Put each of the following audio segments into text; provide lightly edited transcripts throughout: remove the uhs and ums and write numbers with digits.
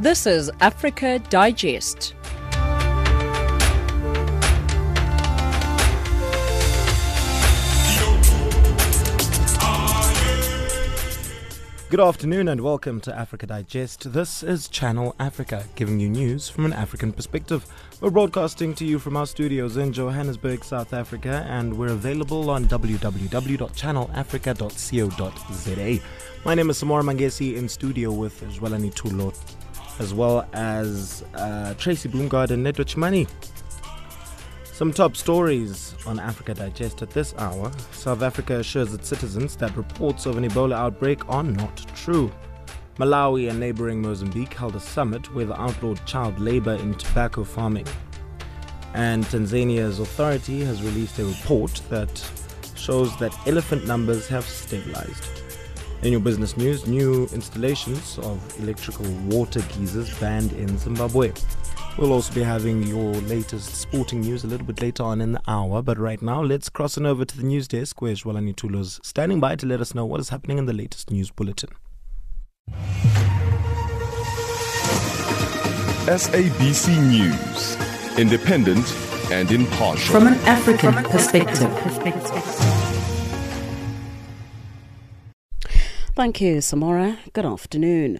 This is Africa Digest. Good afternoon and welcome to Africa Digest. This is Channel Africa, giving you news from an African perspective. We're broadcasting to you from our studios in Johannesburg, South Africa, and we're available on www.channelafrica.co.za. My name is Samora Mangesi, in studio with Zwelani Toulot, as well as Tracy Blumgaard and Neto Money. Some top stories on Africa Digest at this hour. South Africa assures its citizens that reports of an Ebola outbreak are not true. Malawi and neighboring Mozambique held a summit with outlawed child labor in tobacco farming. And Tanzania's authority has released a report that shows that elephant numbers have stabilized. In your business news, new installations of electrical water geysers banned in Zimbabwe. We'll also be having your latest sporting news a little bit later on in the hour. But right now, let's cross on over to the news desk where Zwelani Tula is standing by to let us know what is happening in the latest news bulletin. SABC News, independent and impartial. From an African perspective. Thank you, Samora. Good afternoon.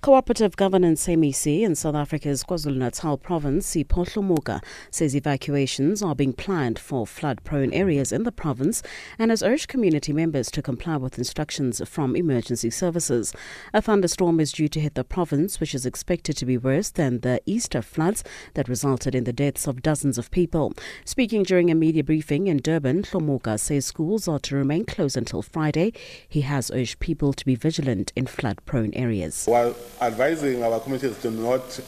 Cooperative Governance MEC in South Africa's KwaZulu-Natal province, Sipho Thlomuka, says evacuations are being planned for flood-prone areas in the province and has urged community members to comply with instructions from emergency services. A thunderstorm is due to hit the province, which is expected to be worse than the Easter floods that resulted in the deaths of dozens of people. Speaking during a media briefing in Durban, Thlomuka says schools are to remain closed until Friday. He has urged people to be vigilant in flood-prone areas. Well, advising our communities to not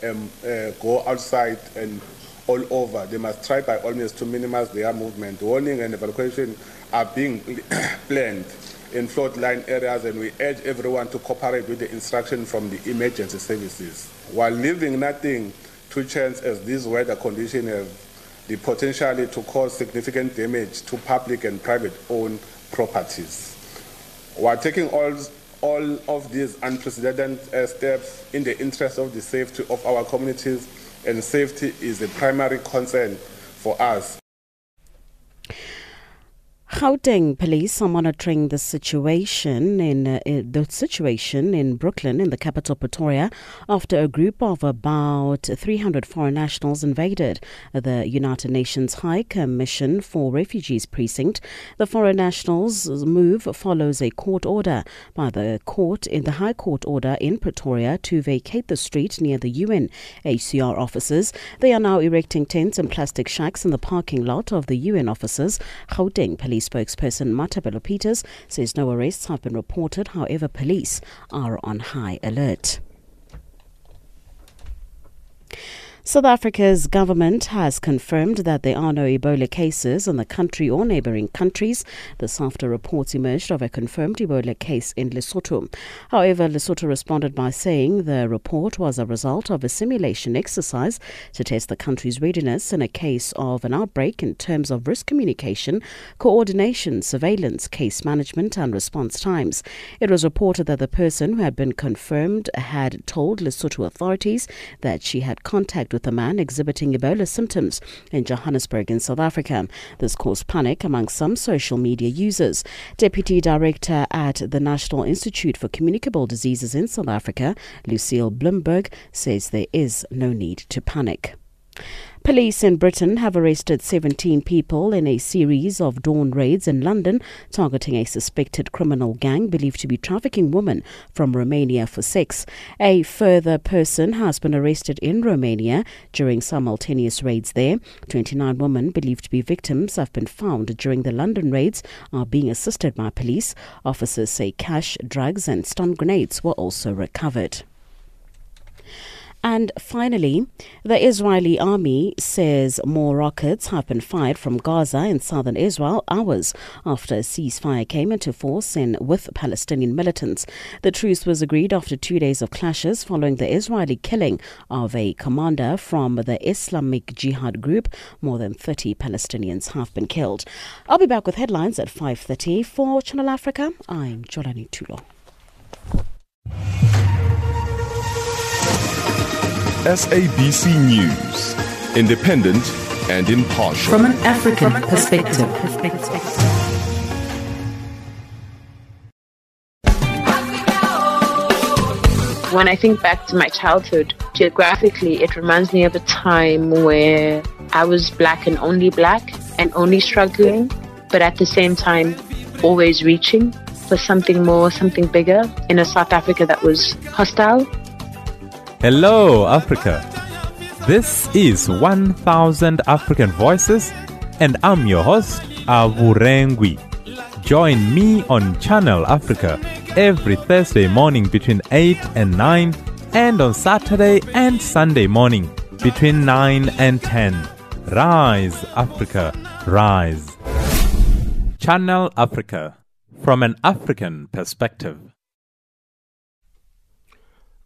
go outside and all over. They must try by all means to minimize their movement. Warning and evacuation are being planned in floodline areas, and we urge everyone to cooperate with the instruction from the emergency services, while leaving nothing to chance, as these weather conditions have the potential to cause significant damage to public and private-owned properties. While taking all of these unprecedented steps in the interest of the safety of our communities, and safety is a primary concern for us. Gauteng police are monitoring the situation in Brooklyn, in the capital Pretoria, after a group of about 300 foreign nationals invaded the United Nations High Commission for Refugees precinct. The foreign nationals' move follows a court order by the High Court order in Pretoria to vacate the street near the UNHCR offices. They are now erecting tents and plastic shacks in the parking lot of the UN offices. Gauteng police spokesperson Matabelo Peters says no arrests have been reported, however police are on high alert. South Africa's government has confirmed that there are no Ebola cases in the country or neighbouring countries. This after reports emerged of a confirmed Ebola case in Lesotho. However, Lesotho responded by saying the report was a result of a simulation exercise to test the country's readiness in a case of an outbreak in terms of risk communication, coordination, surveillance, case management and response times. It was reported that the person who had been confirmed had told Lesotho authorities that she had contact with a man exhibiting Ebola symptoms in Johannesburg in South Africa. This caused panic among some social media users. Deputy Director at the National Institute for Communicable Diseases in South Africa, Lucille Blumberg, says there is no need to panic. Police in Britain have arrested 17 people in a series of dawn raids in London, targeting a suspected criminal gang believed to be trafficking women from Romania for sex. A further person has been arrested in Romania during simultaneous raids there. 29 women believed to be victims have been found during the London raids, are being assisted by police. Officers say cash, drugs and stun grenades were also recovered. And finally, the Israeli army says more rockets have been fired from Gaza in southern Israel hours after a ceasefire came into force with Palestinian militants. The truce was agreed after 2 days of clashes following the Israeli killing of a commander from the Islamic Jihad group. More than 30 Palestinians have been killed. I'll be back with headlines at 5:30 for Channel Africa. I'm Jualani Tula. SABC News, independent and impartial. From an African perspective. When I think back to my childhood, geographically, it reminds me of a time where I was black and only struggling, but at the same time, always reaching for something more, something bigger in a South Africa that was hostile. Hello, Africa. This is 1000 African Voices, and I'm your host, Avurengui. Join me on Channel Africa every Thursday morning between 8 and 9, and on Saturday and Sunday morning between 9 and 10. Rise, Africa, rise. Channel Africa, from an African perspective.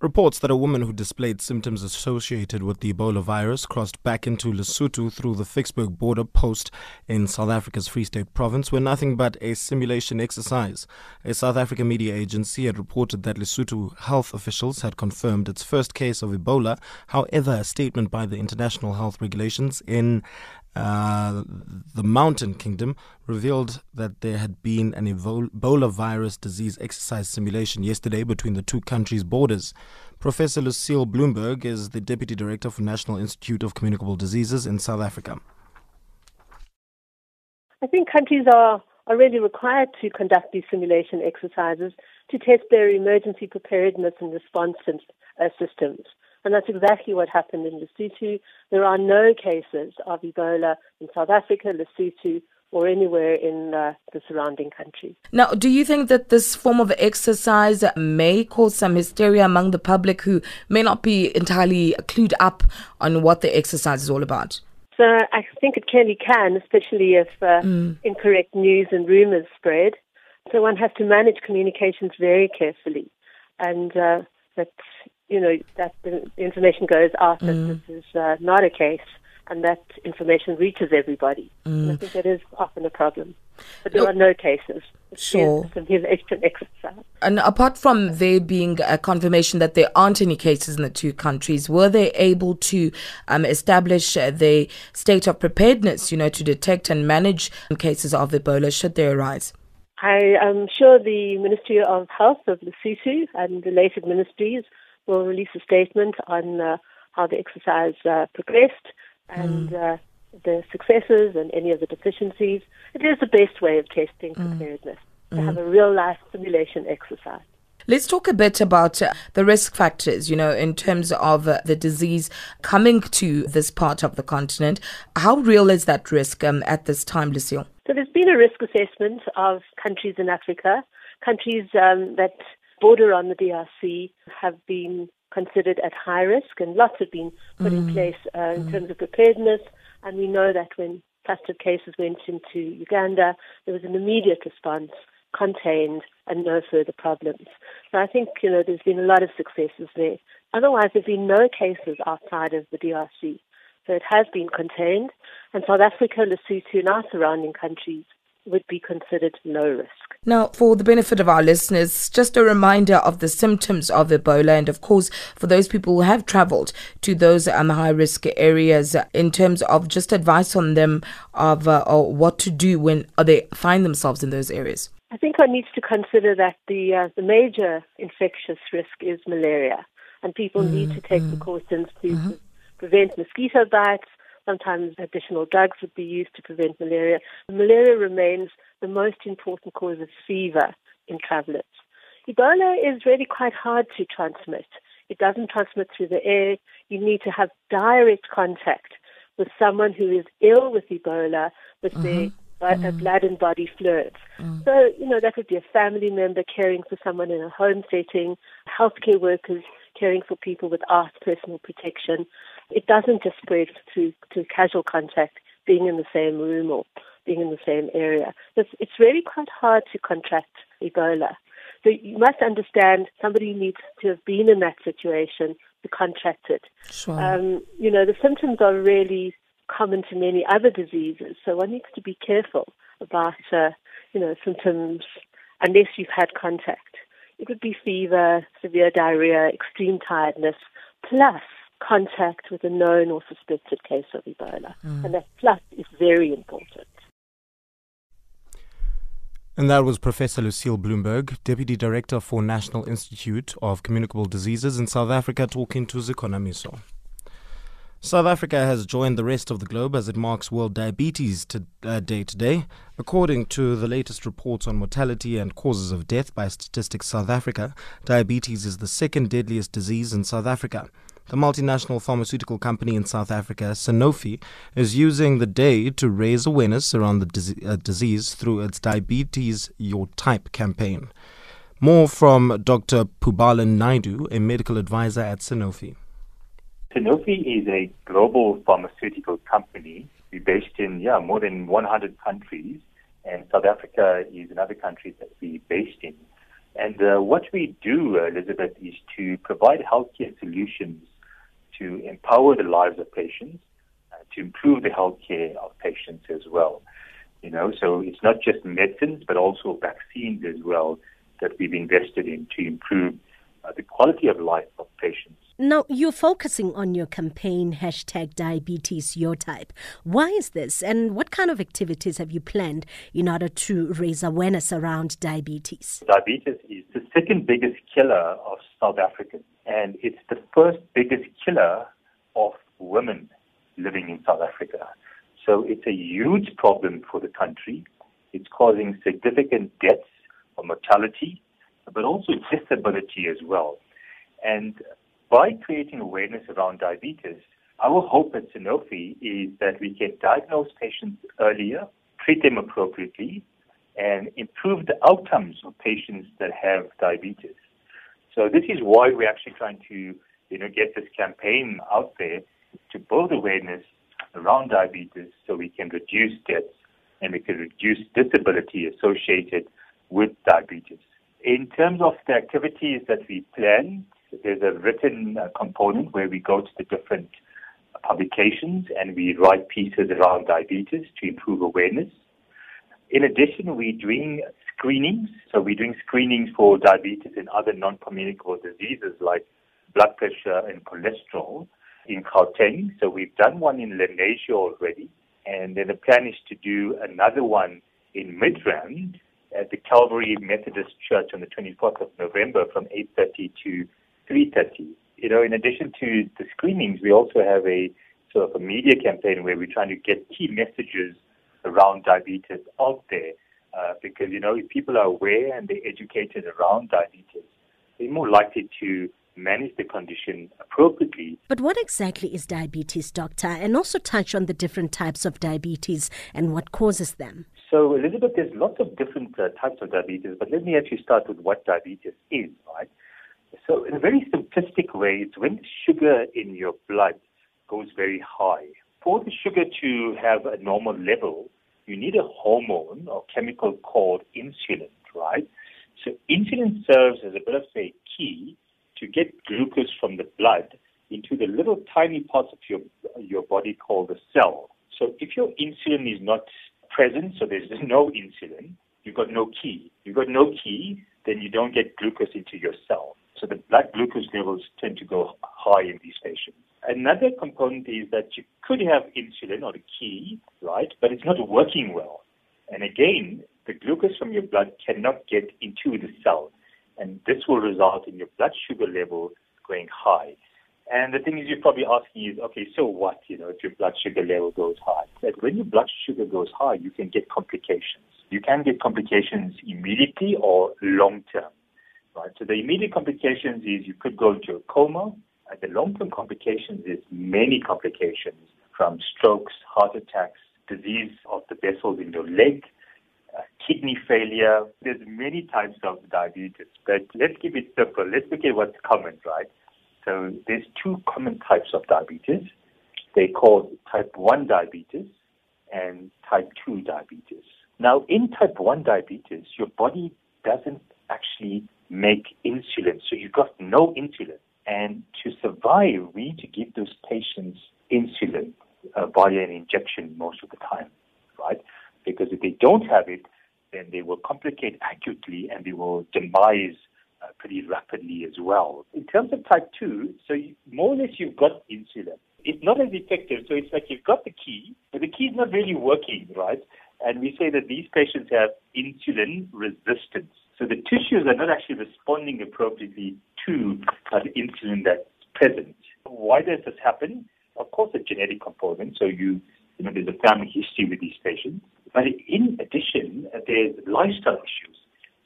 Reports that a woman who displayed symptoms associated with the Ebola virus crossed back into Lesotho through the Ficksburg border post in South Africa's Free State province were nothing but a simulation exercise. A South African media agency had reported that Lesotho health officials had confirmed its first case of Ebola. However, a statement by the International Health Regulations in the Mountain Kingdom revealed that there had been an Ebola virus disease exercise simulation yesterday between the two countries' borders. Professor Lucille Blumberg is the Deputy Director for National Institute of Communicable Diseases in South Africa. I think countries are really required to conduct these simulation exercises to test their emergency preparedness and response systems. And that's exactly what happened in Lesotho. There are no cases of Ebola in South Africa, Lesotho, or anywhere in the surrounding country. Now, do you think that this form of exercise may cause some hysteria among the public who may not be entirely clued up on what the exercise is all about? So I think it clearly can, especially if incorrect news and rumors spread. So one has to manage communications very carefully. And that the information goes out that this is not a case and that information reaches everybody. And I think that is often a problem. But there are no cases. Sure. And apart from there being a confirmation that there aren't any cases in the two countries, were they able to establish the state of preparedness, to detect and manage cases of Ebola should they arise? I am sure the Ministry of Health of Lesotho and related ministries will release a statement on how the exercise progressed and the successes and any of the deficiencies. It is the best way of testing preparedness, to have a real-life simulation exercise. Let's talk a bit about the risk factors, in terms of the disease coming to this part of the continent. How real is that risk at this time, Lucille? So there's been a risk assessment of countries in Africa. Countries that border on the DRC have been considered at high risk, and lots have been put in place in terms of preparedness. And we know that when clustered cases went into Uganda, there was an immediate response, contained, and no further problems. So I think, there's been a lot of successes there. Otherwise, there've been no cases outside of the DRC. So it has been contained, and South Africa, Lesotho, and our surrounding countries would be considered low risk. Now, for the benefit of our listeners, just a reminder of the symptoms of Ebola, and of course, for those people who have travelled to those high-risk areas, in terms of just advice on them of or what to do when they find themselves in those areas. I think one needs to consider that the major infectious risk is malaria, and people need to take precautions to prevent mosquito bites. Sometimes additional drugs would be used to prevent malaria. Malaria remains the most important cause of fever in travellers. Ebola is really quite hard to transmit. It doesn't transmit through the air. You need to have direct contact with someone who is ill with Ebola, with their blood and body fluids. So, that would be a family member caring for someone in a home setting, healthcare workers caring for people without personal protection. It doesn't just spread through casual contact, being in the same room or being in the same area. It's really quite hard to contract Ebola. So you must understand somebody needs to have been in that situation to contract it. Sure. The symptoms are really common to many other diseases, so one needs to be careful about, symptoms unless you've had contact. It would be fever, severe diarrhea, extreme tiredness, plus contact with a known or suspected case of Ebola. And that plus is very important. And that was Professor Lucille Blumberg, Deputy Director for National Institute of Communicable Diseases in South Africa, talking to Zikona Miso. South Africa has joined the rest of the globe as it marks World Diabetes Day today. According to the latest reports on mortality and causes of death by Statistics South Africa, diabetes is the second deadliest disease in South Africa. The multinational pharmaceutical company in South Africa, Sanofi, is using the day to raise awareness around the disease through its Diabetes Your Type campaign. More from Dr. Poobalan Naidoo, a medical advisor at Sanofi. Sanofi is a global pharmaceutical company. We're based in more than 100 countries, and South Africa is another country that we're based in. And what we do, Elizabeth, is to provide healthcare solutions to empower the lives of patients, to improve the healthcare of patients as well. You know, so it's not just medicines, but also vaccines as well that we've invested in to improve the quality of life of patients. Now, you're focusing on your campaign, #DiabetesYourType. Why is this? And what kind of activities have you planned in order to raise awareness around diabetes? Diabetes is the second biggest killer of South Africans, and it's the first biggest killer of women living in South Africa. So it's a huge problem for the country. It's causing significant deaths or mortality, but also disability as well. And by creating awareness around diabetes, our hope at Sanofi is that we can diagnose patients earlier, treat them appropriately, and improve the outcomes of patients that have diabetes. So this is why we're actually trying to, get this campaign out there to build awareness around diabetes so we can reduce deaths and we can reduce disability associated with diabetes. In terms of the activities that we plan, there's a written component where we go to the different publications and we write pieces around diabetes to improve awareness. In addition, we're doing screenings. So we're doing screenings for diabetes and other non-communicable diseases like blood pressure and cholesterol in Gauteng. So we've done one in Lenasia already. And then the plan is to do another one in Midrand at the Calvary Methodist Church on the 24th of November from 8:30 to 3:30. In addition to the screenings, we also have a sort of a media campaign where we're trying to get key messages around diabetes out there because, if people are aware and they're educated around diabetes, they're more likely to manage the condition appropriately. But what exactly is diabetes, Doctor? And also touch on the different types of diabetes and what causes them. So, Elizabeth, there's lots of different types of diabetes, but let me actually start with what diabetes is, right? So in a very simplistic way, it's when sugar in your blood goes very high. For the sugar to have a normal level, you need a hormone or chemical called insulin, right? So insulin serves as a bit of a key to get glucose from the blood into the little tiny parts of your body called the cell. So if your insulin is not present, so there's no insulin, you've got no key, then you don't get glucose into your cell. So the blood glucose levels tend to go high in these patients. Another component is that you could have insulin or the key, right, but it's not working well. And again, the glucose from your blood cannot get into the cell. And this will result in your blood sugar level going high. And the thing is, you're probably asking is, okay, so what, if your blood sugar level goes high? That when your blood sugar goes high, you can get complications. You can get complications immediately or long-term, right? So the immediate complications is you could go into a coma. And the long-term complications is many complications from strokes, heart attacks, disease of the vessels in your leg, kidney failure. There's many types of diabetes, but let's keep it simple. Let's look at what's common, right? So there's two common types of diabetes. They're called type 1 diabetes and type 2 diabetes. Now, in type 1 diabetes, your body doesn't actually make insulin, so you've got no insulin. And to survive, we need to give those patients insulin via an injection most of the time, right? Because if they don't have it, then they will complicate acutely and they will demise pretty rapidly as well. In terms of type 2, so more or less you've got insulin. It's not as effective, so it's like you've got the key, but the key is not really working, right? And we say that these patients have insulin resistance. So the tissues are not actually responding appropriately to the insulin that's present. Why does this happen? Of course, a genetic component, so you know, there's a family history with these patients. But in addition, there's lifestyle issues.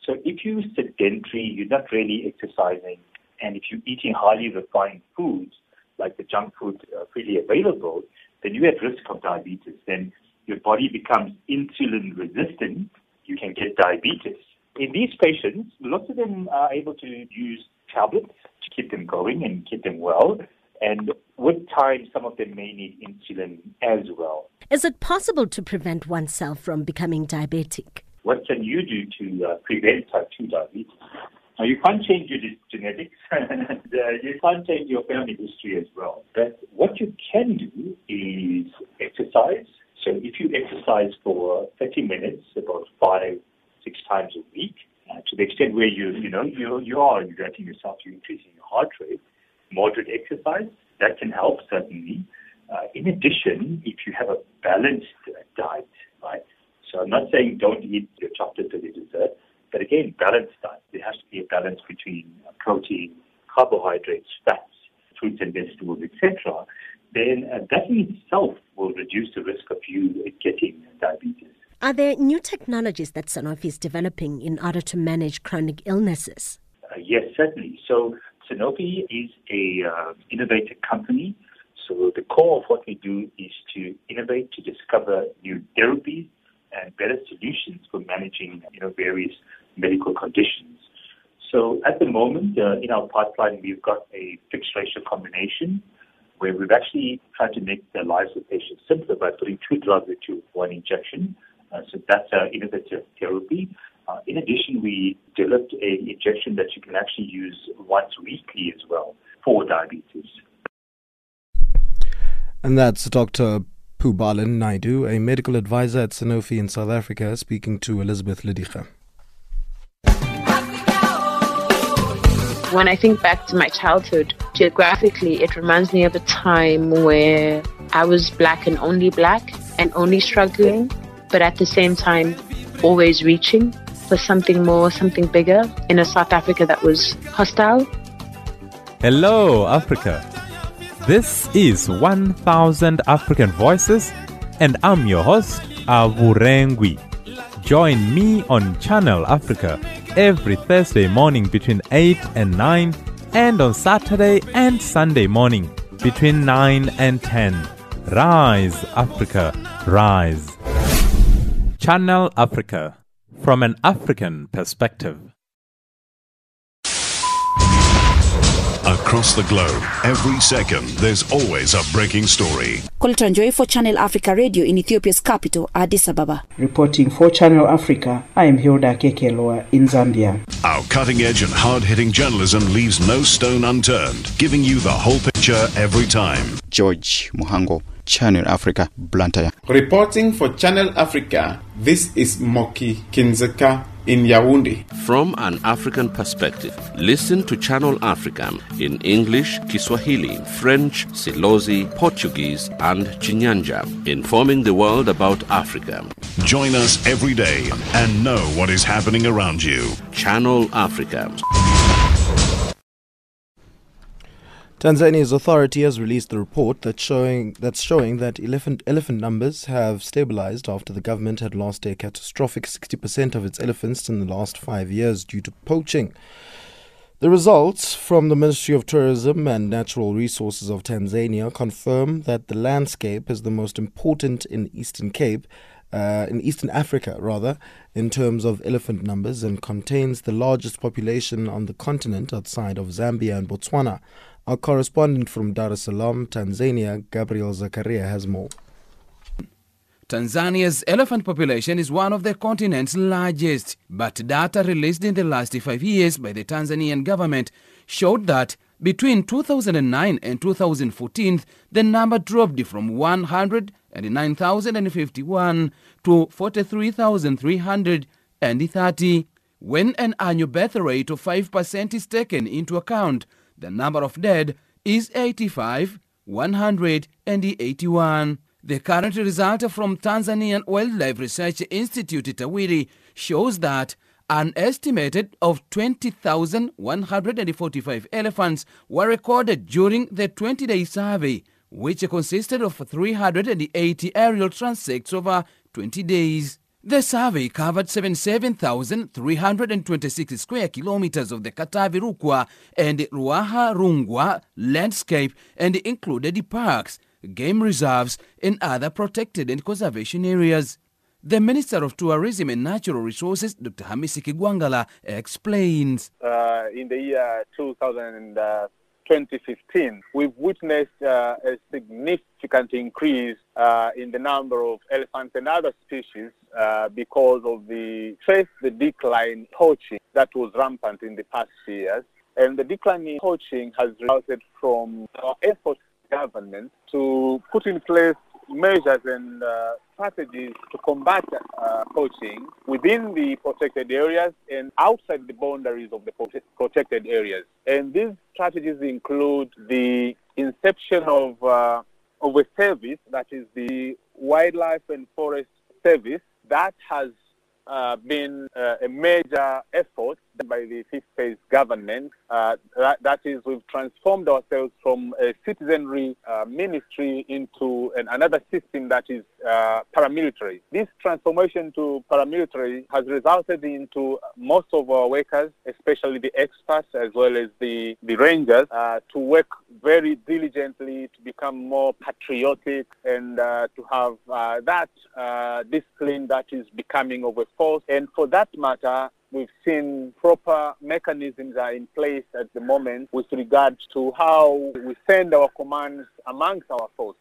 So if you're sedentary, you're not really exercising, and if you're eating highly refined foods, like the junk food freely available, then you're at risk of diabetes. Then your body becomes insulin resistant. You can get diabetes. In these patients, lots of them are able to use tablets to keep them going and keep them well. And with time, some of them may need insulin as well. Is it possible to prevent oneself from becoming diabetic? What can you do to prevent type 2 diabetes? Now, you can't change your genetics and you can't change your family history as well. But what you can do is exercise. So if you exercise for 30 minutes, about 5-6 times a week, to the extent where you are exerting yourself, you're increasing your heart rate, moderate exercise, that can help certainly. In addition, if you have a balanced diet, right? So I'm not saying don't eat your chocolate or your dessert, but again, balanced diet. There has to be a balance between protein, carbohydrates, fats, fruits and vegetables, etc. Then that in itself will reduce the risk of you getting diabetes. Are there new technologies that Sanofi is developing in order to manage chronic illnesses? Yes, certainly. So Sanofi is an innovative company. So the core of what we do is to innovate, to discover new therapies and better solutions for managing various medical conditions. So at the moment, in our pipeline, we've got a fixed ratio combination where we've actually tried to make the lives of patients simpler by putting two drugs into one injection. So that's an innovative therapy. In addition, we developed an injection that you can actually use once weekly as well for diabetes. And that's Dr. Poobalan Naidoo, a medical advisor at Sanofi in South Africa, speaking to Elizabeth Lidigha. When I think back to my childhood, geographically, it reminds me of a time where I was black and only struggling, but at the same time, always reaching for something more, something bigger in a South Africa that was hostile. Hello, Africa. This is 1000 African Voices, and I'm your host, Avurengui. Join me on Channel Africa every Thursday morning between 8 and 9, and on Saturday and Sunday morning between 9 and 10. Rise, Africa, rise. Channel Africa, from an African perspective. Across the globe, every second, there's always a breaking story. Colton Joy for Channel Africa Radio in Ethiopia's capital, Addis Ababa. Reporting for Channel Africa, I am Hilda Kekeloa in Zambia. Our cutting-edge and hard-hitting journalism leaves no stone unturned, giving you the whole picture every time. George Muhango, Channel Africa, Blantyre. Reporting for Channel Africa, this is Moki Kinzeka in Yaoundé. From an African perspective, listen to Channel Africa in English, Kiswahili, French, Silozi, Portuguese, and Chinyanja, informing the world about Africa. Join us every day and know what is happening around you. Channel Africa. Tanzania's authority has released a report that's showing that elephant numbers have stabilized after the government had lost a catastrophic 60% of its elephants in the last 5 years due to poaching. The results from the Ministry of Tourism and Natural Resources of Tanzania confirm that the landscape is the most important in Eastern Africa, rather, in terms of elephant numbers, and contains the largest population on the continent outside of Zambia and Botswana. Our correspondent from Dar es Salaam, Tanzania, Gabriel Zakaria, has more. Tanzania's elephant population is one of the continent's largest, but data released in the last 5 years by the Tanzanian government showed that between 2009 and 2014, the number dropped from 109,051 to 43,330. When an annual birth rate of 5% is taken into account, the number of dead is 85, 181. The current result from Tanzanian Wildlife Research Institute Itawiri shows that an estimated of 20,145 elephants were recorded during the 20-day survey, which consisted of 380 aerial transects over 20 days. The survey covered 77,326 square kilometers of the Katavi-Rukwa and Ruaha-Rungwa landscape and included parks, game reserves and other protected and conservation areas. The Minister of Tourism and Natural Resources, Dr. Hamisi Kigwangalla, explains. In the year 2015, we've witnessed a significant increase in the number of elephants and other species because of the decline in poaching that was rampant in the past few years. And the decline in poaching has resulted from our efforts as government to put in place measures and strategies to combat poaching within the protected areas and outside the boundaries of the protected areas. And these strategies include the inception of a service, that is the Wildlife and Forest Service, that has been a major effort by the fifth phase government. That is, we've transformed ourselves from a citizenry ministry into another system that is paramilitary. This transformation to paramilitary has resulted into most of our workers, especially the experts as well as the rangers, to work very diligently to become more patriotic and to have that discipline that is becoming of a force. And for that matter, we've seen proper mechanisms are in place at the moment with regard to how we send our commands amongst our force.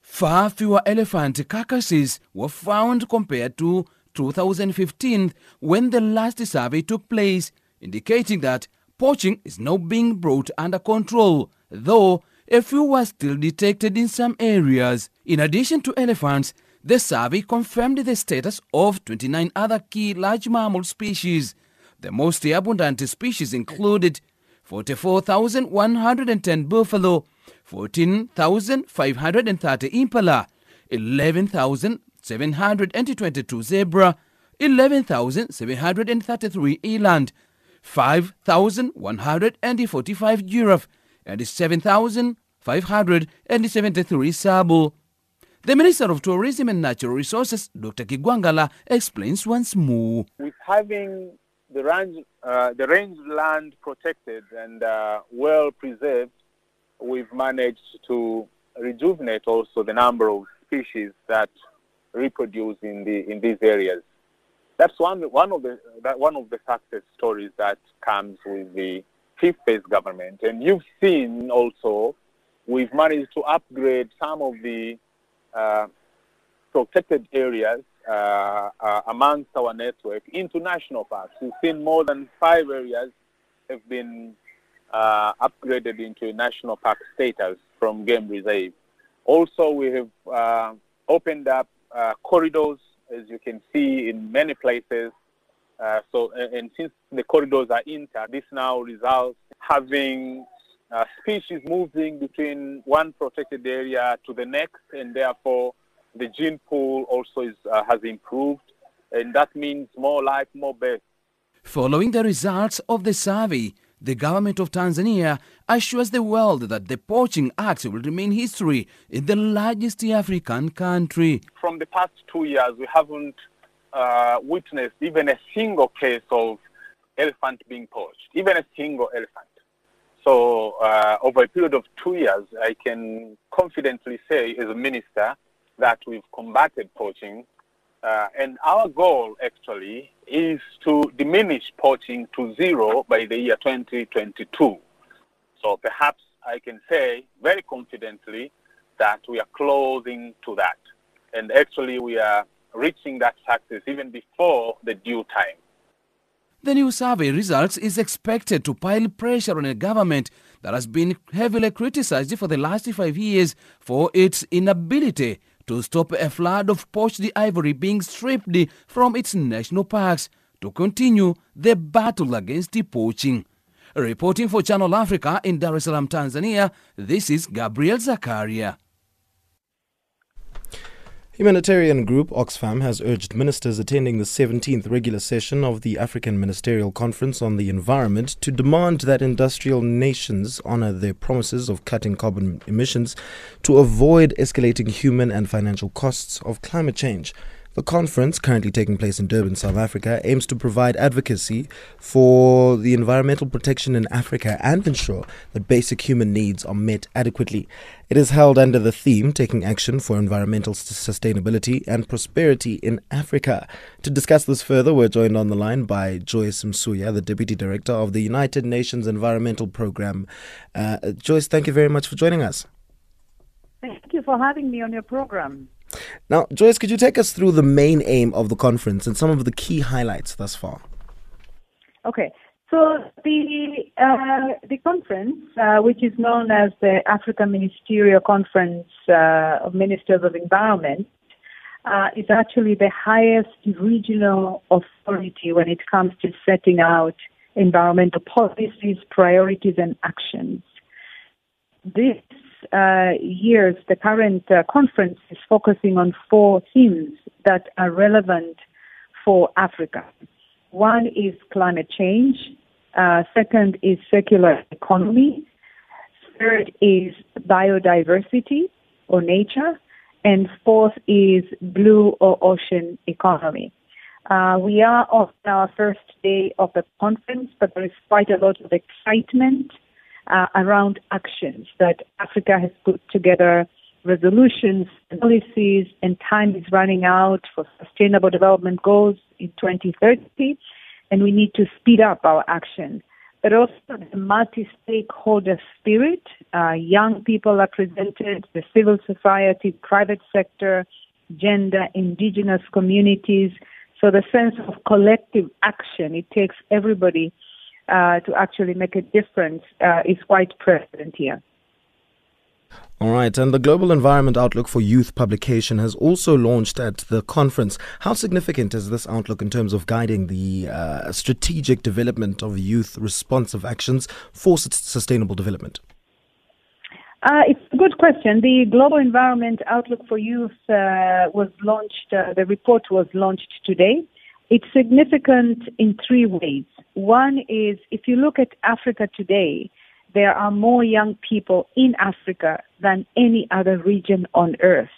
Far fewer elephant carcasses were found compared to 2015 when the last survey took place, indicating that poaching is now being brought under control, though a few were still detected in some areas. In addition to elephants, the survey confirmed the status of 29 other key large mammal species. The most abundant species included 44,110 buffalo, 14,530 impala, 11,722 zebra, 11,733 eland, 5,145 giraffe, and 7,573 sable. The Minister of Tourism and Natural Resources, Dr. Kigwangalla, explains once more. With having the rangeland protected and well preserved, we've managed to rejuvenate also the number of species that reproduce in these areas. That's one of the success stories that comes with the fifth phase government. And you've seen also we've managed to upgrade some of the protected areas amongst our network into national parks. We've seen more than 5 areas have been upgraded into national park status from game reserve. Also, we have opened up corridors, as you can see, in many places. And since the corridors are intact, this now results having species moving between one protected area to the next, and therefore the gene pool also has improved, and that means more life, more birth. Following the results of the survey, the government of Tanzania assures the world that the poaching act will remain history in the largest African country. From the past 2 years, we haven't witnessed even a single case of elephant being poached, even a single elephant. So over a period of 2 years, I can confidently say as a minister that we've combated poaching. And our goal, actually, is to diminish poaching to zero by the year 2022. So perhaps I can say very confidently that we are closing to that. And actually, we are reaching that success even before the due time. The new survey results is expected to pile pressure on a government that has been heavily criticized for the last 5 years for its inability to stop a flood of poached ivory being stripped from its national parks, to continue the battle against poaching. Reporting for Channel Africa in Dar es Salaam, Tanzania, this is Gabriel Zakaria. Humanitarian group Oxfam has urged ministers attending the 17th regular session of the African Ministerial Conference on the Environment to demand that industrial nations honor their promises of cutting carbon emissions to avoid escalating human and financial costs of climate change. The conference, currently taking place in Durban, South Africa, aims to provide advocacy for the environmental protection in Africa and ensure that basic human needs are met adequately. It is held under the theme, Taking Action for Environmental Sustainability and Prosperity in Africa. To discuss this further, we're joined on the line by Joyce Msuya, the Deputy Director of the United Nations Environmental Programme. Joyce, thank you very much for joining us. Thank you for having me on your programme. Now, Joyce, could you take us through the main aim of the conference and some of the key highlights thus far? Okay, so the conference, which is known as the Africa Ministerial Conference of Ministers of Environment, is actually the highest regional authority when it comes to setting out environmental policies, priorities, and actions. This years, the current conference is focusing on four themes that are relevant for Africa. One is climate change. Second is circular economy. Third is biodiversity or nature. And fourth is blue or ocean economy. We are on our first day of the conference, but there is quite a lot of excitement around actions that Africa has put together, resolutions, policies, and time is running out for sustainable development goals in 2030, and we need to speed up our action. But also the multi-stakeholder spirit, young people are presented, the civil society, private sector, gender, indigenous communities, so the sense of collective action, it takes everybody to actually make a difference is quite present here. All right, and the Global Environment Outlook for Youth publication has also launched at the conference. How significant is this outlook in terms of guiding the strategic development of youth responsive actions for sustainable development? It's a good question. The Global Environment Outlook for Youth was launched, the report was launched today. It's significant in three ways. One is, if you look at Africa today, there are more young people in Africa than any other region on earth.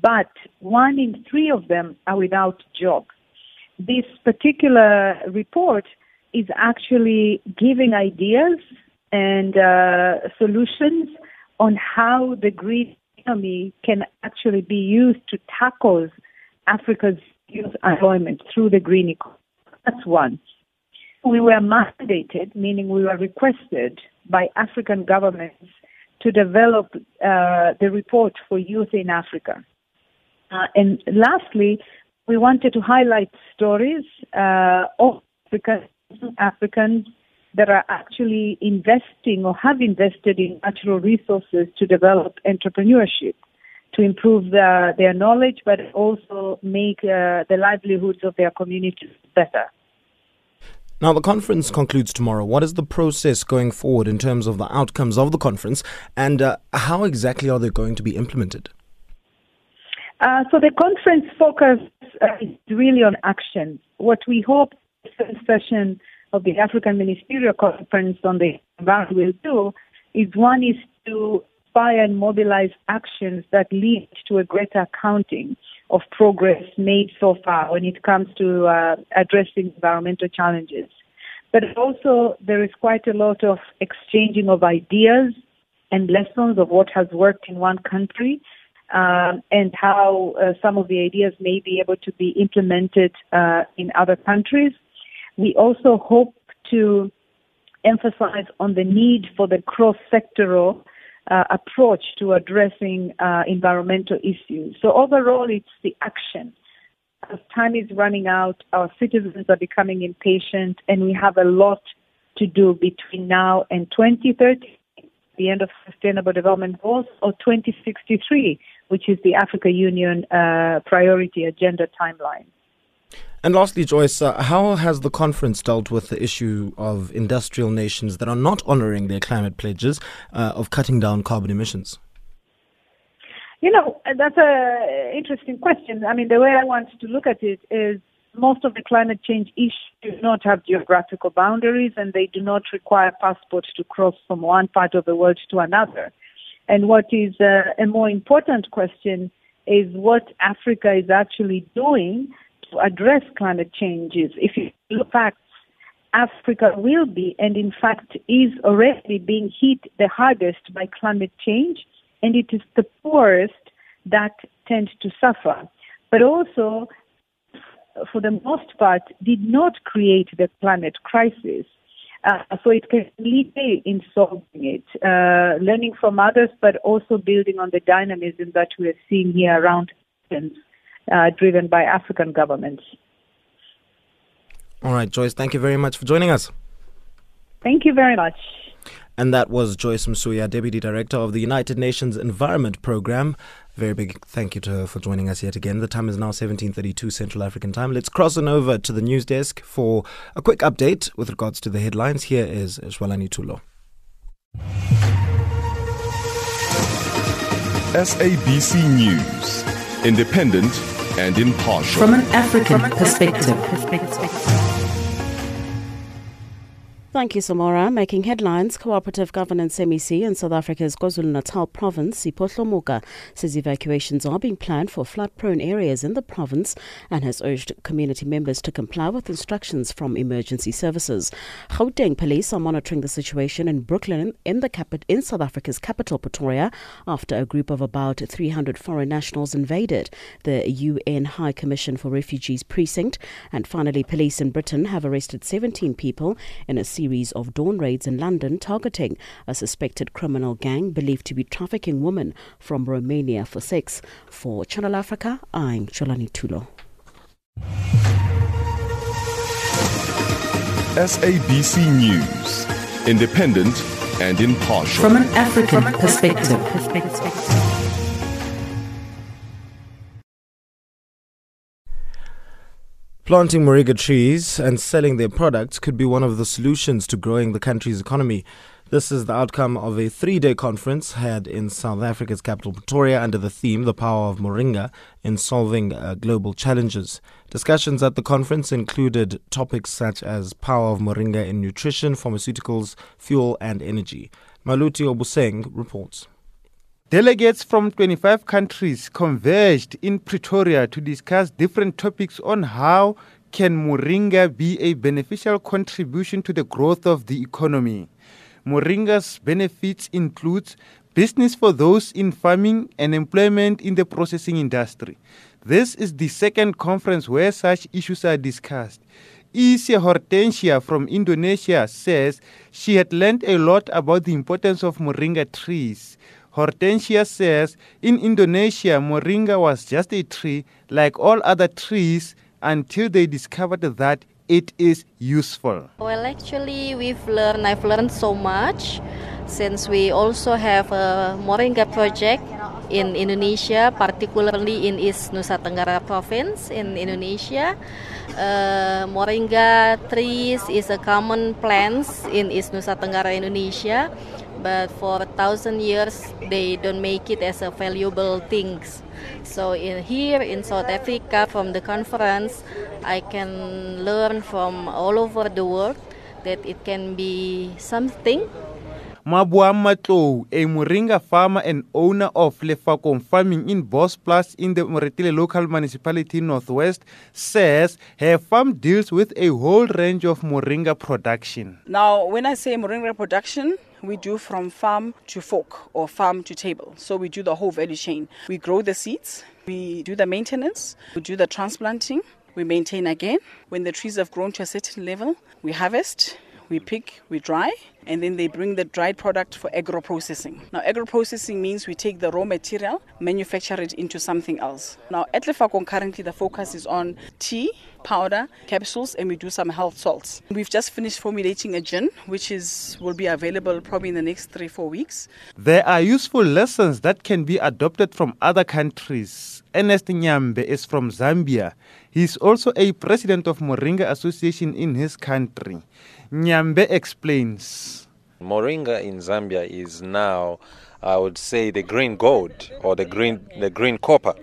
But 1 in 3 of them are without jobs. This particular report is actually giving ideas and solutions on how the green economy can actually be used to tackle Africa's youth employment through the green economy. That's one. We were mandated, meaning we were requested by African governments to develop the report for youth in Africa. And lastly, we wanted to highlight stories of Africans that are actually investing or have invested in natural resources to develop entrepreneurship, to improve their knowledge, but also make the livelihoods of their communities better. Now, the conference concludes tomorrow. What is the process going forward in terms of the outcomes of the conference, and how exactly are they going to be implemented? So the conference focus is really on action. What we hope this session of the African Ministerial Conference on the Environment will do is, one is to and mobilize actions that lead to a greater accounting of progress made so far when it comes to addressing environmental challenges. But also there is quite a lot of exchanging of ideas and lessons of what has worked in one country and how some of the ideas may be able to be implemented in other countries. We also hope to emphasize on the need for the cross-sectoral approach to addressing environmental issues. So overall, it's the action. As time is running out, our citizens are becoming impatient, and we have a lot to do between now and 2030, the end of Sustainable Development Goals, or 2063, which is the Africa Union priority agenda timeline. And lastly, Joyce, how has the conference dealt with the issue of industrial nations that are not honouring their climate pledges of cutting down carbon emissions? You know, that's an interesting question. I mean, the way I want to look at it is most of the climate change issues do not have geographical boundaries, and they do not require passports to cross from one part of the world to another. And what is a more important question is what Africa is actually doing to address climate changes. If you look back, Africa will be, and in fact is already being hit the hardest by climate change, and it is the poorest that tend to suffer. But also, for the most part, did not create the climate crisis. So it can lead in solving it, learning from others, but also building on the dynamism that we are seeing here around driven by African governments. All right, Joyce, thank you very much for joining us. Thank you very much. And that was Joyce Msuya, Deputy Director of the United Nations Environment Programme. Very big thank you to her for joining us yet again. The time is now 17:32 Central African Time. Let's cross on over to the news desk for a quick update with regards to the headlines. Here is Zwelani Toulot. SABC News, independent and impartial. From an African perspective. Thank you, Samora. Making headlines, Cooperative Governance MEC in South Africa's KwaZulu-Natal province, Sipho Thlomuka, says evacuations are being planned for flood-prone areas in the province and has urged community members to comply with instructions from emergency services. Gauteng police are monitoring the situation in Brooklyn in South Africa's capital, Pretoria, after a group of about 300 foreign nationals invaded the UN High Commission for Refugees precinct. And finally, police in Britain have arrested 17 people in a series of dawn raids in London targeting a suspected criminal gang believed to be trafficking women from Romania for sex. For Channel Africa, I'm Jualani Tula. SABC News, independent and impartial. From an African perspective. Planting moringa trees and selling their products could be one of the solutions to growing the country's economy. This is the outcome of a three-day conference held in South Africa's capital Pretoria under the theme, The Power of Moringa in Solving Global Challenges. Discussions at the conference included topics such as power of moringa in nutrition, pharmaceuticals, fuel and energy. Maluti Obuseng reports. Delegates from 25 countries converged in Pretoria to discuss different topics on how can moringa be a beneficial contribution to the growth of the economy. Moringa's benefits include business for those in farming and employment in the processing industry. This is the second conference where such issues are discussed. Isia Hortensia from Indonesia says she had learned a lot about the importance of moringa trees. Hortensia says in Indonesia, moringa was just a tree like all other trees until they discovered that it is useful. Well, actually, I've learned so much since we also have a moringa project in Indonesia, particularly in East Nusa Tenggara province in Indonesia. Moringa trees is a common plant in East Nusa Tenggara, Indonesia. But for 1,000 years, they don't make it as a valuable things. So here in South Africa, from the conference, I can learn from all over the world that it can be something. Mabuama Tlou, a moringa farmer and owner of Lefakong Farming in Bosplaas in the Moretele local municipality northwest, says her farm deals with a whole range of moringa production. Now, when I say moringa production, we do from farm to fork or farm to table. So we do the whole value chain. We grow the seeds, we do the maintenance, we do the transplanting, we maintain again. When the trees have grown to a certain level, we harvest, we pick, we dry, and then they bring the dried product for agro-processing. Now, agro-processing means we take the raw material, manufacture it into something else. Now, at Lefakong currently the focus is on tea, powder, capsules, and we do some health salts. We've just finished formulating a gin, which will be available probably in the next 3-4 weeks. There are useful lessons that can be adopted from other countries. Ernest Nyambe is from Zambia. He is also a president of Moringa Association in his country. Nyambe explains. Moringa in Zambia is now, I would say, the green gold or the green copper,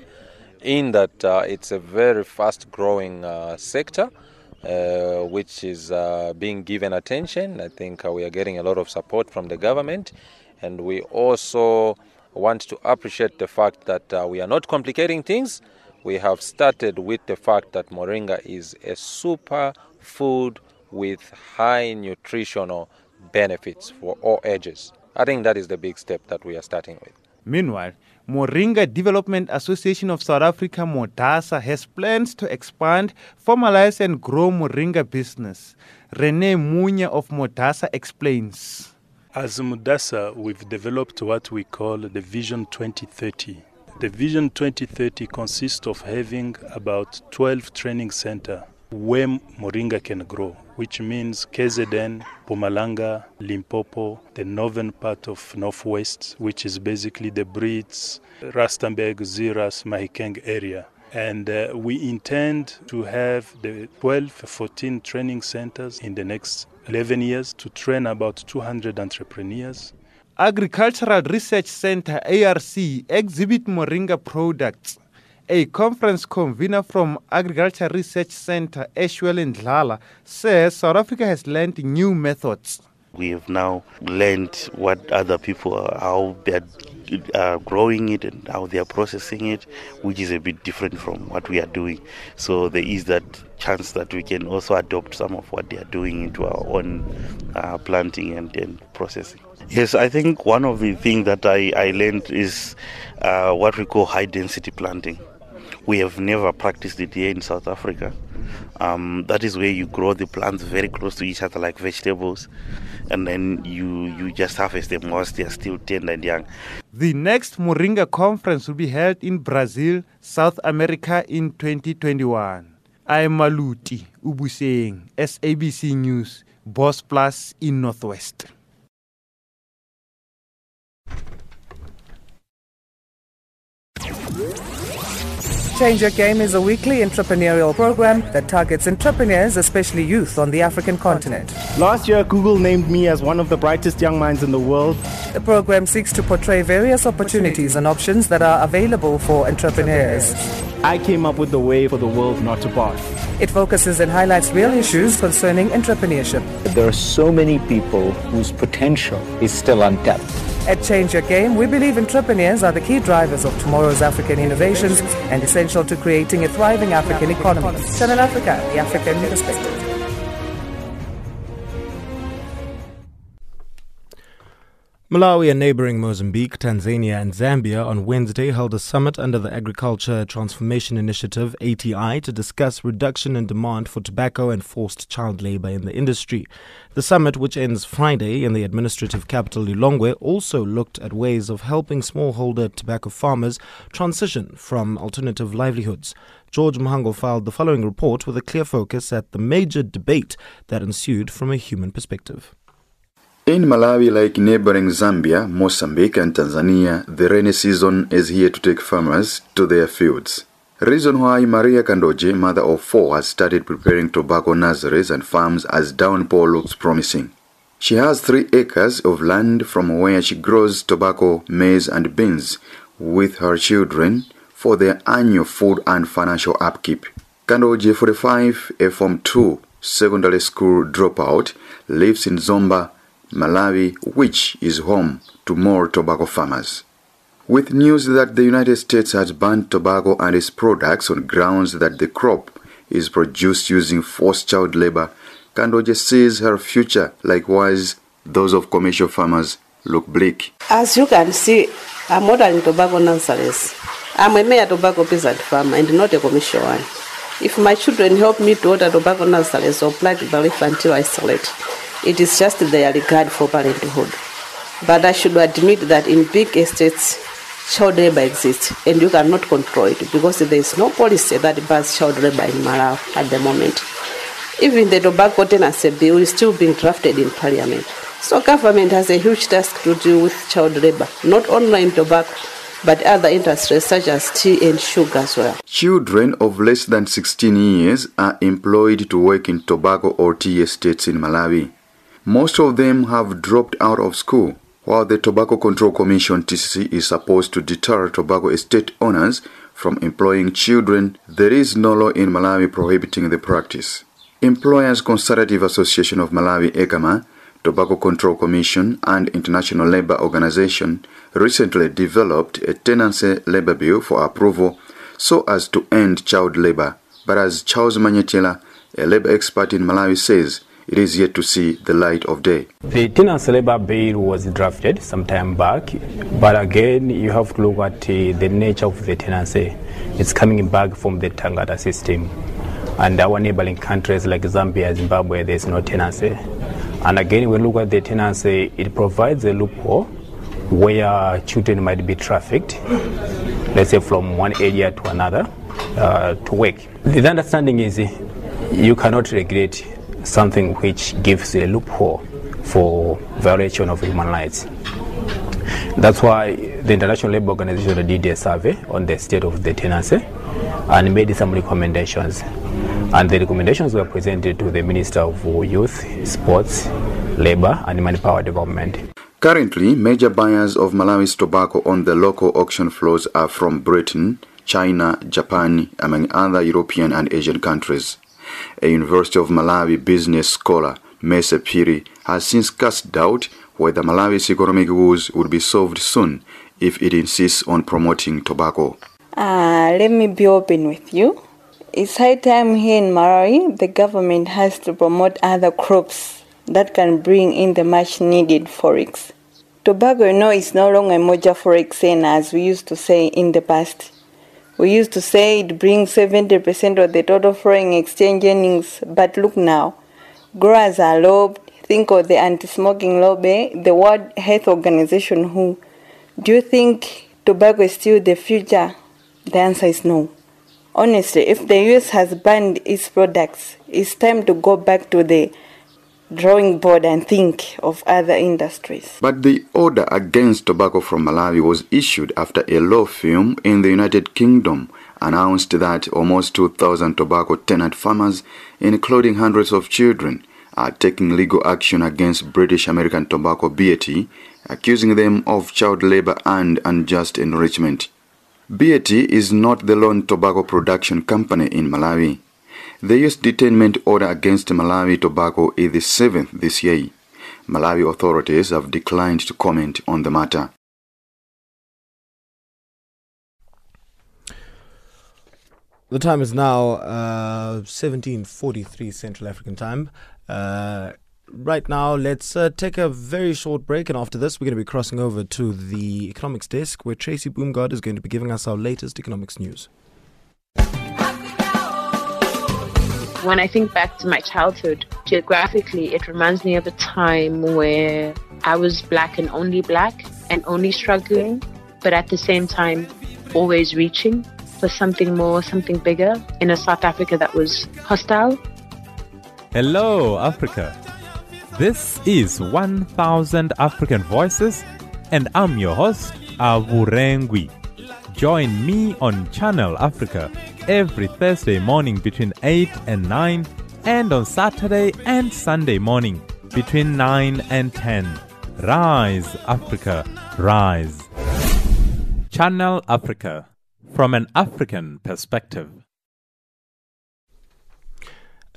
in that it's a very fast-growing sector which is being given attention. I think we are getting a lot of support from the government, and we also want to appreciate the fact that we are not complicating things. We have started with the fact that moringa is a super food with high nutritional benefits for all ages. I think that is the big step that we are starting with. Meanwhile, Moringa Development Association of South Africa, Modasa, has plans to expand, formalize and grow moringa business. Rene Munya of Modasa explains. As Modasa, we've developed what we call the Vision 2030. The Vision 2030 consists of having about 12 training centers where moringa can grow, which means KZN, Mpumalanga, Limpopo, the northern part of Northwest, which is basically the Brits, Rustenburg, Zeerust, Mahikeng area. And we intend to have the 12-14 training centers in the next 11 years to train about 200 entrepreneurs. Agricultural Research Center, ARC, exhibit moringa products. A conference convener from Agricultural Research Center, Ashweli Ndlala, says South Africa has learned new methods. We have now learned what other people are, how they are growing it and how they are processing it, which is a bit different from what we are doing. So there is that chance that we can also adopt some of what they are doing into our own planting and processing. Yes, I think one of the things that I learned is what we call high-density planting. We have never practiced it here in South Africa. That is where you grow the plants very close to each other like vegetables, and then you just harvest them whilst they are still tender and young. The next Moringa conference will be held in Brazil, South America in 2021. I'm Maluti Obuseng, SABC News, Boss Plus in Northwest. Change Your Game is a weekly entrepreneurial program that targets entrepreneurs, especially youth, on the African continent. Last year, Google named me as one of the brightest young minds in the world. The program seeks to portray various opportunities and options that are available for entrepreneurs. I came up with the way for the world not to part. It focuses and highlights real issues concerning entrepreneurship. There are so many people whose potential is still untapped. At Change Your Game, we believe entrepreneurs are the key drivers of tomorrow's African innovations and essential to creating a thriving African economy. Channel Africa, the African perspective. Malawi and neighboring Mozambique, Tanzania and Zambia on Wednesday held a summit under the Agriculture Transformation Initiative, ATI, to discuss reduction in demand for tobacco and forced child labor in the industry. The summit, which ends Friday in the administrative capital Lilongwe, also looked at ways of helping smallholder tobacco farmers transition from alternative livelihoods. George Mahango filed the following report with a clear focus at the major debate that ensued from a human perspective. In Malawi, like neighboring Zambia, Mozambique and Tanzania, the rainy season is here to take farmers to their fields. Reason why Maria Kandoje, mother of four, has started preparing tobacco nurseries and farms as downpour looks promising. She has 3 acres of land from where she grows tobacco, maize and beans with her children for their annual food and financial upkeep. Kandoje, 45, a Form 2 secondary school dropout, lives in Zomba, Malawi, which is home to more tobacco farmers. With news that the United States has banned tobacco and its products on grounds that the crop is produced using forced child labor, Kandoje sees her future, likewise those of commercial farmers, look bleak. As you can see, I'm ordering tobacco nurseries. I'm a mere tobacco peasant farmer and not a commercial one. If my children help me to order tobacco nurseries or plant the leaf until I sell it, It is just their regard for parenthood. But I should admit that in big estates, child labor exists, and you cannot control it because there is no policy that bans child labor in Malawi at the moment. Even the tobacco tenancy bill is still being drafted in Parliament. So government has a huge task to deal with child labor, not only in tobacco, but other industries such as tea and sugar as well. Children of less than 16 years are employed to work in tobacco or tea estates in Malawi. Most of them have dropped out of school. While the Tobacco Control Commission (TCC) is supposed to deter tobacco estate owners from employing children, there is no law in Malawi prohibiting the practice. Employers Consultative Association of Malawi (ECAMA), Tobacco Control Commission and International Labour Organization recently developed a tenancy labour bill for approval so as to end child labour. But as Charles Manyetela, a labour expert in Malawi, says, it is yet to see the light of day. The tenancy labour bill was drafted some time back, but again you have to look at the nature of the tenancy. It's coming back from the Tangata system, and our neighbouring countries like Zambia, Zimbabwe, there is no tenancy. And again, when we look at the tenancy, it provides a loophole where children might be trafficked, let's say from one area to another to work. The understanding is you cannot regulate something which gives a loophole for violation of human rights. That's why the International Labour Organization did a survey on the state of the tenancy and made some recommendations. And the recommendations were presented to the Minister of Youth, Sports, Labour and Manpower Development. Currently, major buyers of Malawi's tobacco on the local auction floors are from Britain, China, Japan, among other European and Asian countries. A University of Malawi business scholar, Mese Piri, has since cast doubt whether Malawi's economic woes would be solved soon if it insists on promoting tobacco. Let me be open with you. It's high time here in Malawi, the government has to promote other crops that can bring in the much needed forex. Tobacco, is no longer a major forex earner, as we used to say in the past. We used to say it brings 70% of the total foreign exchange earnings, but look now. Growers are lobbied. Think of the anti-smoking lobby, the World Health Organization who. Do you think tobacco is still the future? The answer is no. Honestly, if the US has banned its products, it's time to go back to the drawing board and think of other industries. But the order against tobacco from Malawi was issued after a law firm in the United Kingdom announced that almost 2,000 tobacco tenant farmers, including hundreds of children, are taking legal action against British American Tobacco BAT, accusing them of child labor and unjust enrichment. BAT is not the lone tobacco production company in Malawi. The U.S. detainment order against Malawi Tobacco is the 7th this year. Malawi authorities have declined to comment on the matter. The time is now 17:43 Central African Time. Right now, let's take a very short break, and after this, we're going to be crossing over to the economics desk, where Tracy Blumgaard is going to be giving us our latest economics news. When I think back to my childhood, geographically, it reminds me of a time where I was black and only struggling, but at the same time, always reaching for something more, something bigger in a South Africa that was hostile. Hello, Africa. This is 1000 African Voices, and I'm your host, Avurengui. Join me on Channel Africa every Thursday morning between 8 and 9, and on Saturday and Sunday morning between 9 and 10. Rise, Africa, rise. Channel Africa, from an African perspective.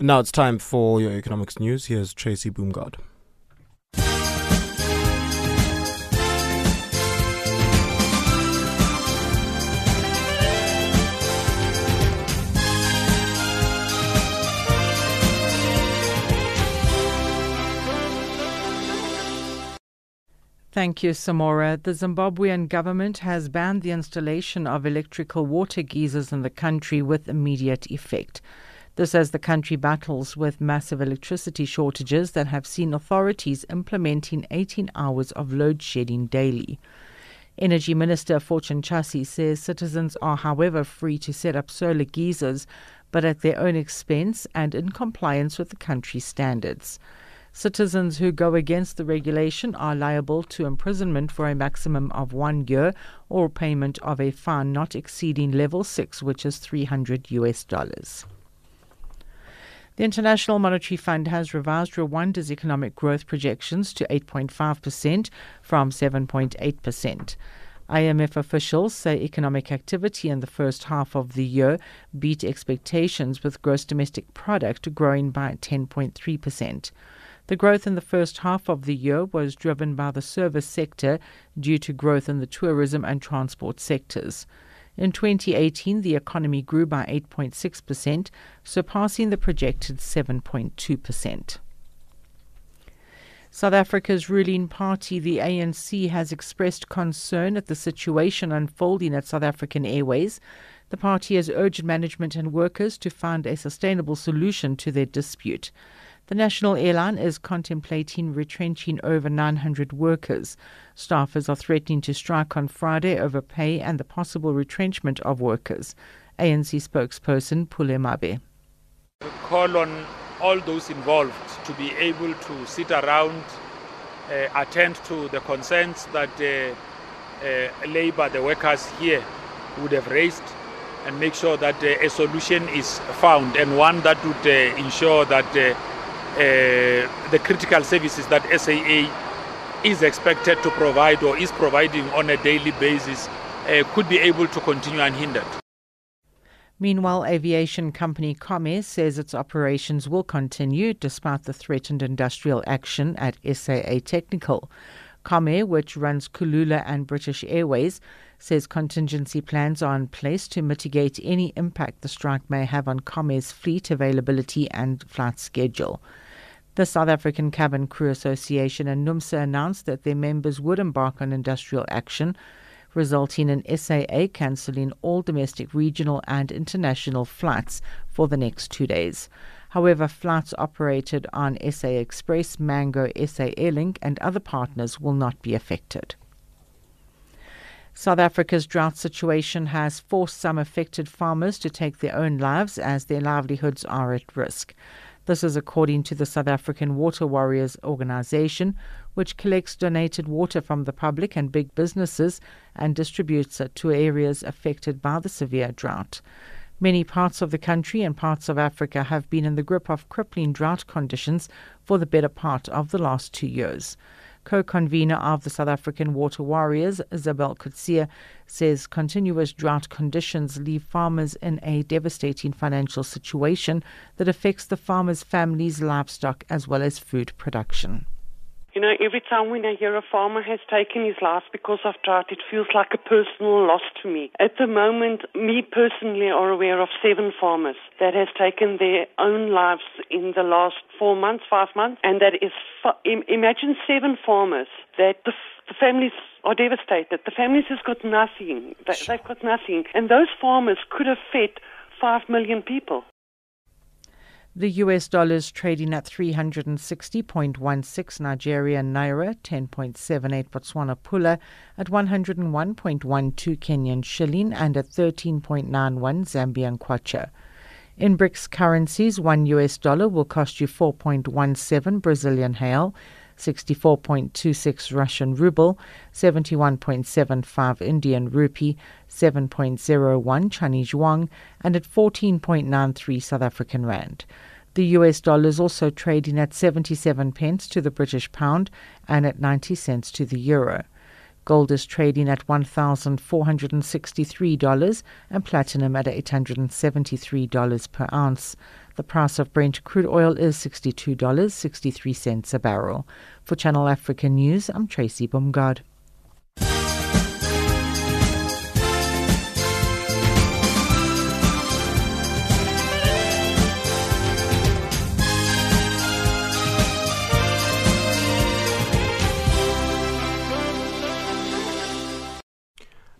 Now it's time for your economics news. Here's Tracy Blumgaard. Thank you, Samora. The Zimbabwean government has banned the installation of electrical water geysers in the country with immediate effect. This as the country battles with massive electricity shortages that have seen authorities implementing 18 hours of load shedding daily. Energy Minister Fortune Chassi says citizens are, however, free to set up solar geysers, but at their own expense and in compliance with the country's standards. Citizens who go against the regulation are liable to imprisonment for a maximum of 1 year or payment of a fine not exceeding level 6, which is $300. The International Monetary Fund has revised Rwanda's economic growth projections to 8.5% from 7.8%. IMF officials say economic activity in the first half of the year beat expectations, with gross domestic product growing by 10.3%. The growth in the first half of the year was driven by the service sector due to growth in the tourism and transport sectors. In 2018, the economy grew by 8.6%, surpassing the projected 7.2%. South Africa's ruling party, the ANC, has expressed concern at the situation unfolding at South African Airways. The party has urged management and workers to find a sustainable solution to their dispute. The national airline is contemplating retrenching over 900 workers. Staffers are threatening to strike on Friday over pay and the possible retrenchment of workers. ANC spokesperson Pule Mabe. We call on all those involved to be able to sit around, attend to the concerns that the workers here would have raised, and make sure that a solution is found, and one that would ensure that the critical services that SAA is expected to provide or is providing on a daily basis could be able to continue unhindered. Meanwhile, aviation company Comair says its operations will continue despite the threatened industrial action at SAA Technical. Comair, which runs Kulula and British Airways, says contingency plans are in place to mitigate any impact the strike may have on Comair's fleet availability and flight schedule. The South African Cabin Crew Association and NUMSA announced that their members would embark on industrial action, resulting in SAA cancelling all domestic, regional and international flights for the next 2 days. However, flights operated on SA Express, Mango, SA Airlink and other partners will not be affected. South Africa's drought situation has forced some affected farmers to take their own lives as their livelihoods are at risk. This is according to the South African Water Warriors organisation, which collects donated water from the public and big businesses and distributes it to areas affected by the severe drought. Many parts of the country and parts of Africa have been in the grip of crippling drought conditions for the better part of the last 2 years. Co-convener of the South African Water Warriors, Isabel Kutsia, says continuous drought conditions leave farmers in a devastating financial situation that affects the farmers' families, livestock as well as food production. You know, every time when I hear a farmer has taken his life because of drought, it feels like a personal loss to me. At the moment, me personally are aware of 7 farmers that has taken their own lives in the last 4 months, 5 months, and that is, imagine 7 farmers that the families are devastated. The families has got nothing. They've got nothing. And those farmers could have fed 5 million people. The US dollar's trading at 360.16 Nigerian naira, 10.78 Botswana pula, at 101.12 Kenyan shilling and at 13.91 Zambian kwacha. In BRICS currencies, 1 US dollar will cost you 4.17 Brazilian real, 64.26 Russian ruble, 71.75 Indian rupee, 7.01 Chinese yuan, and at 14.93 South African rand. The US dollar is also trading at 77 pence to the British pound and at 90 cents to the euro. Gold is trading at $1,463 and platinum at $873 per ounce. The price of Brent crude oil is $62.63 a barrel. For Channel Africa News, I'm Tracy Blumgaard.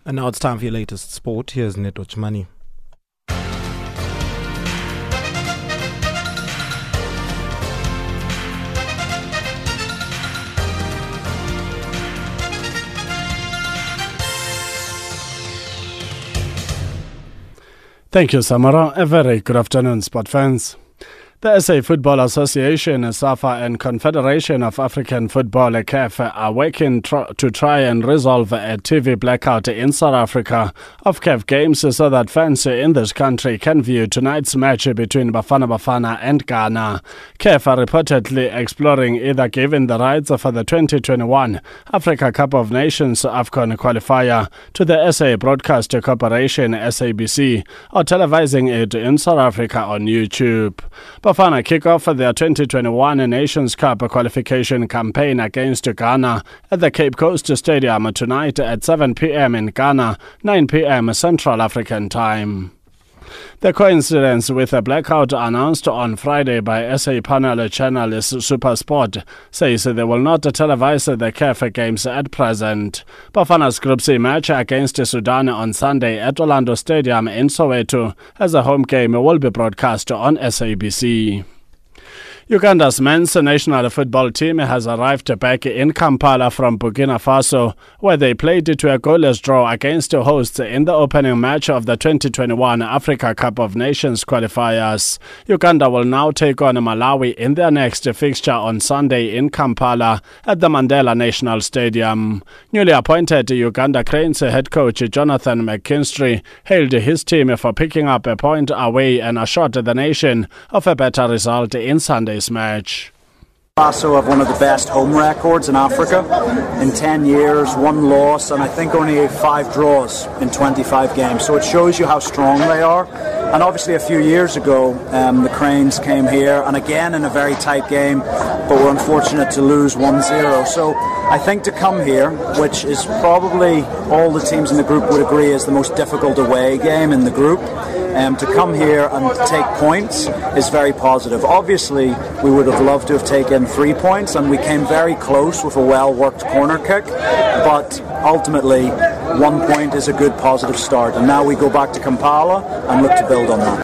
And now it's time for your latest sport. Here's Neto Money. Thank you, Samora. A very good afternoon, sport fans. The SA Football Association, SAFA, and Confederation of African Football, CAF, are working to try and resolve a TV blackout in South Africa of CAF games so that fans in this country can view tonight's match between Bafana Bafana and Ghana. CAF are reportedly exploring either giving the rights for the 2021 Africa Cup of Nations AFCON qualifier to the SA Broadcast Corporation, SABC, or televising it in South Africa on YouTube. Bafana kick off their 2021 Nations Cup qualification campaign against Ghana at the Cape Coast Stadium tonight at 7 p.m. in Ghana, 9 p.m. Central African Time. The coincidence with a blackout announced on Friday by SA panel channel SuperSport says they will not televise the CAF games at present. Bafana's Group C match against Sudan on Sunday at Orlando Stadium in Soweto as a home game will be broadcast on SABC. Uganda's men's national football team has arrived back in Kampala from Burkina Faso, where they played to a goalless draw against hosts in the opening match of the 2021 Africa Cup of Nations qualifiers. Uganda will now take on Malawi in their next fixture on Sunday in Kampala at the Mandela National Stadium. Newly appointed Uganda Cranes head coach Jonathan McKinstry hailed his team for picking up a point away and assured the nation of a better result in Sunday's match. Faso have one of the best home records in Africa. In 10 years, one loss, and I think only 5 draws in 25 games. So it shows you how strong they are. And obviously a few years ago, the Cranes came here, and again in a very tight game, but were unfortunate to lose 1-0. So I think to come here, which is probably all the teams in the group would agree is the most difficult away game in the group, to come here and take points is very positive. Obviously, we would have loved to have taken 3 points, and we came very close with a well-worked corner kick, but ultimately, 1 point is a good positive start, and now we go back to Kampala and look to build on that.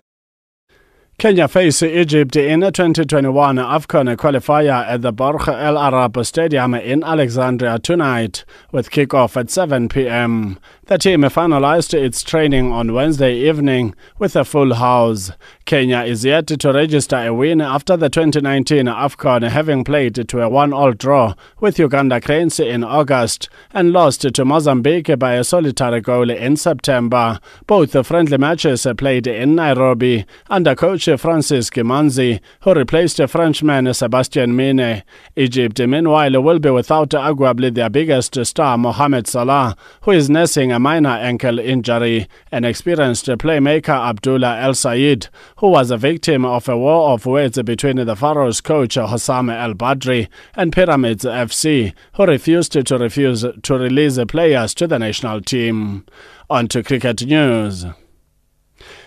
Kenya face Egypt in a 2021 AFCON qualifier at the Borg El Arab Stadium in Alexandria tonight, with kickoff at 7 p.m. The team finalized its training on Wednesday evening with a full house. Kenya is yet to register a win after the 2019 AFCON, having played to a 1-1 draw with Uganda Cranes in August and lost to Mozambique by a solitary goal in September. Both friendly matches played in Nairobi under coach Francis Kimanzi, who replaced Frenchman Sebastien Mine. Egypt, meanwhile, will be without arguably their biggest star, Mohamed Salah, who is nursing a minor ankle injury, and experienced playmaker Abdullah El-Sayed, who was a victim of a war of words between the Pharaohs coach Hossam El-Badri and Pyramids FC, who refused to release players to the national team. On to cricket news.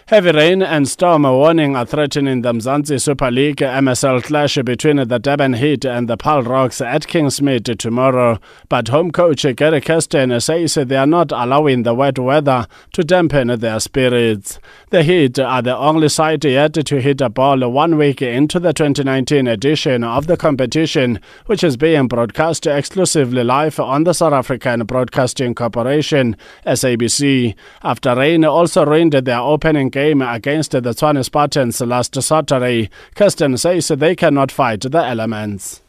Heavy rain and storm warning are threatening the Mzansi Super League MSL clash between the Durban Heat and the Paarl Rocks at Kingsmead tomorrow, but home coach Gary Kirsten says they are not allowing the wet weather to dampen their spirits. The Heat are the only side yet to hit a ball 1 week into the 2019 edition of the competition, which is being broadcast exclusively live on the South African Broadcasting Corporation, SABC, after rain also ruined their opening game against the Tshwane Spartans last Saturday. Kirsten says they cannot fight the elements.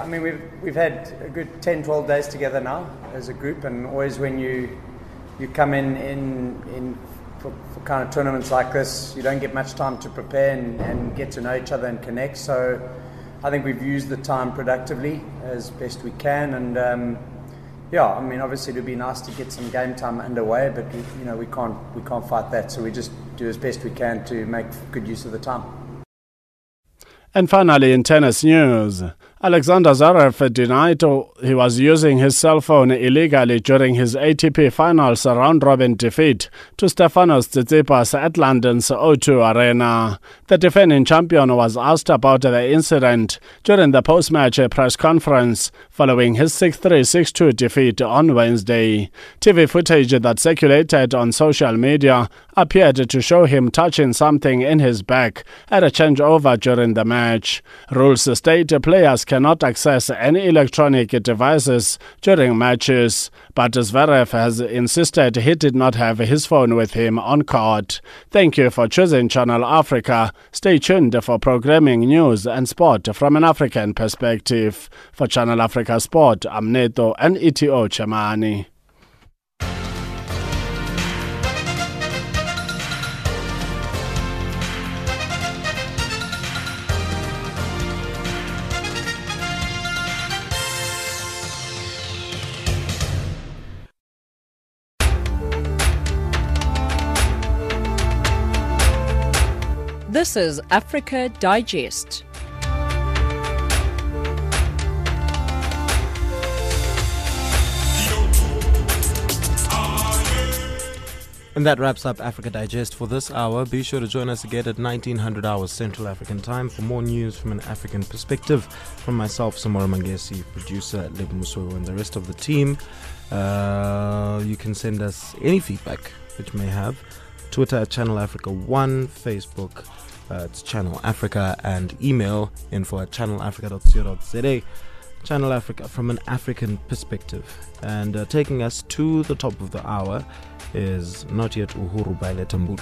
I mean, we've had a good 10, 12 days together now as a group, and always when you come in for kind of tournaments like this, you don't get much time to prepare and get to know each other and connect. So I think we've used the time productively as best we can, and yeah, I mean, obviously it would be nice to get some game time underway, but you know, we can't fight that, so we just do as best we can to make good use of the time. And finally, in tennis news, Alexander Zverev denied he was using his cell phone illegally during his ATP Finals round-robin defeat to Stefanos Tsitsipas at London's O2 Arena. The defending champion was asked about the incident during the post-match press conference following his 6-3, 6-2 defeat on Wednesday. TV footage that circulated on social media appeared to show him touching something in his back at a changeover during the match. Rules state players cannot access any electronic devices during matches, but Zverev has insisted he did not have his phone with him on court. Thank you for choosing Channel Africa. Stay tuned for programming, news and sport from an African perspective. For Channel Africa Sport, I'm Neto and Ito Chamani. This is Africa Digest. And that wraps up Africa Digest for this hour. Be sure to join us again at 1900 hours Central African Time for more news from an African perspective. From myself, Samora Mangesi, producer Lebo Musoyo, and the rest of the team, you can send us any feedback which you may have. Twitter at Channel Africa 1, Facebook it's Channel Africa, and email info at channelafrica.co.za. Channel Africa from an African perspective. And taking us to the top of the hour is Not Yet Uhuru by Letta Mbulu.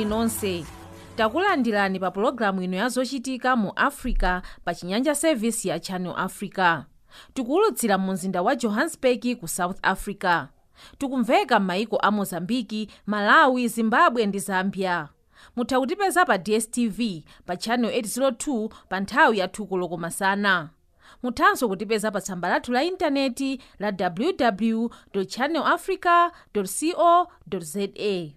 Nonse takulandirani pa programu ino yazochitika mu Africa pa chinyanja service ya Channel Africa. Tikulutsira mumzinda wa Johannesburg ku South Africa. Tukumveka maiko a Mozambiki, Malawi, Zimbabwe ndi Zambia. Mutautipeza pa DSTV pa channel 802 pa nthawi ya tukuloko masana. Mutanso kutipeza pa sambalatu la interneti la www.channelafrica.co.za.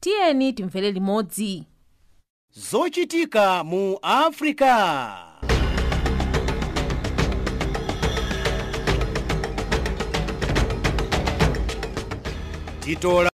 Tieni timvele limodzi. Zochitika mu Afrika. Titola.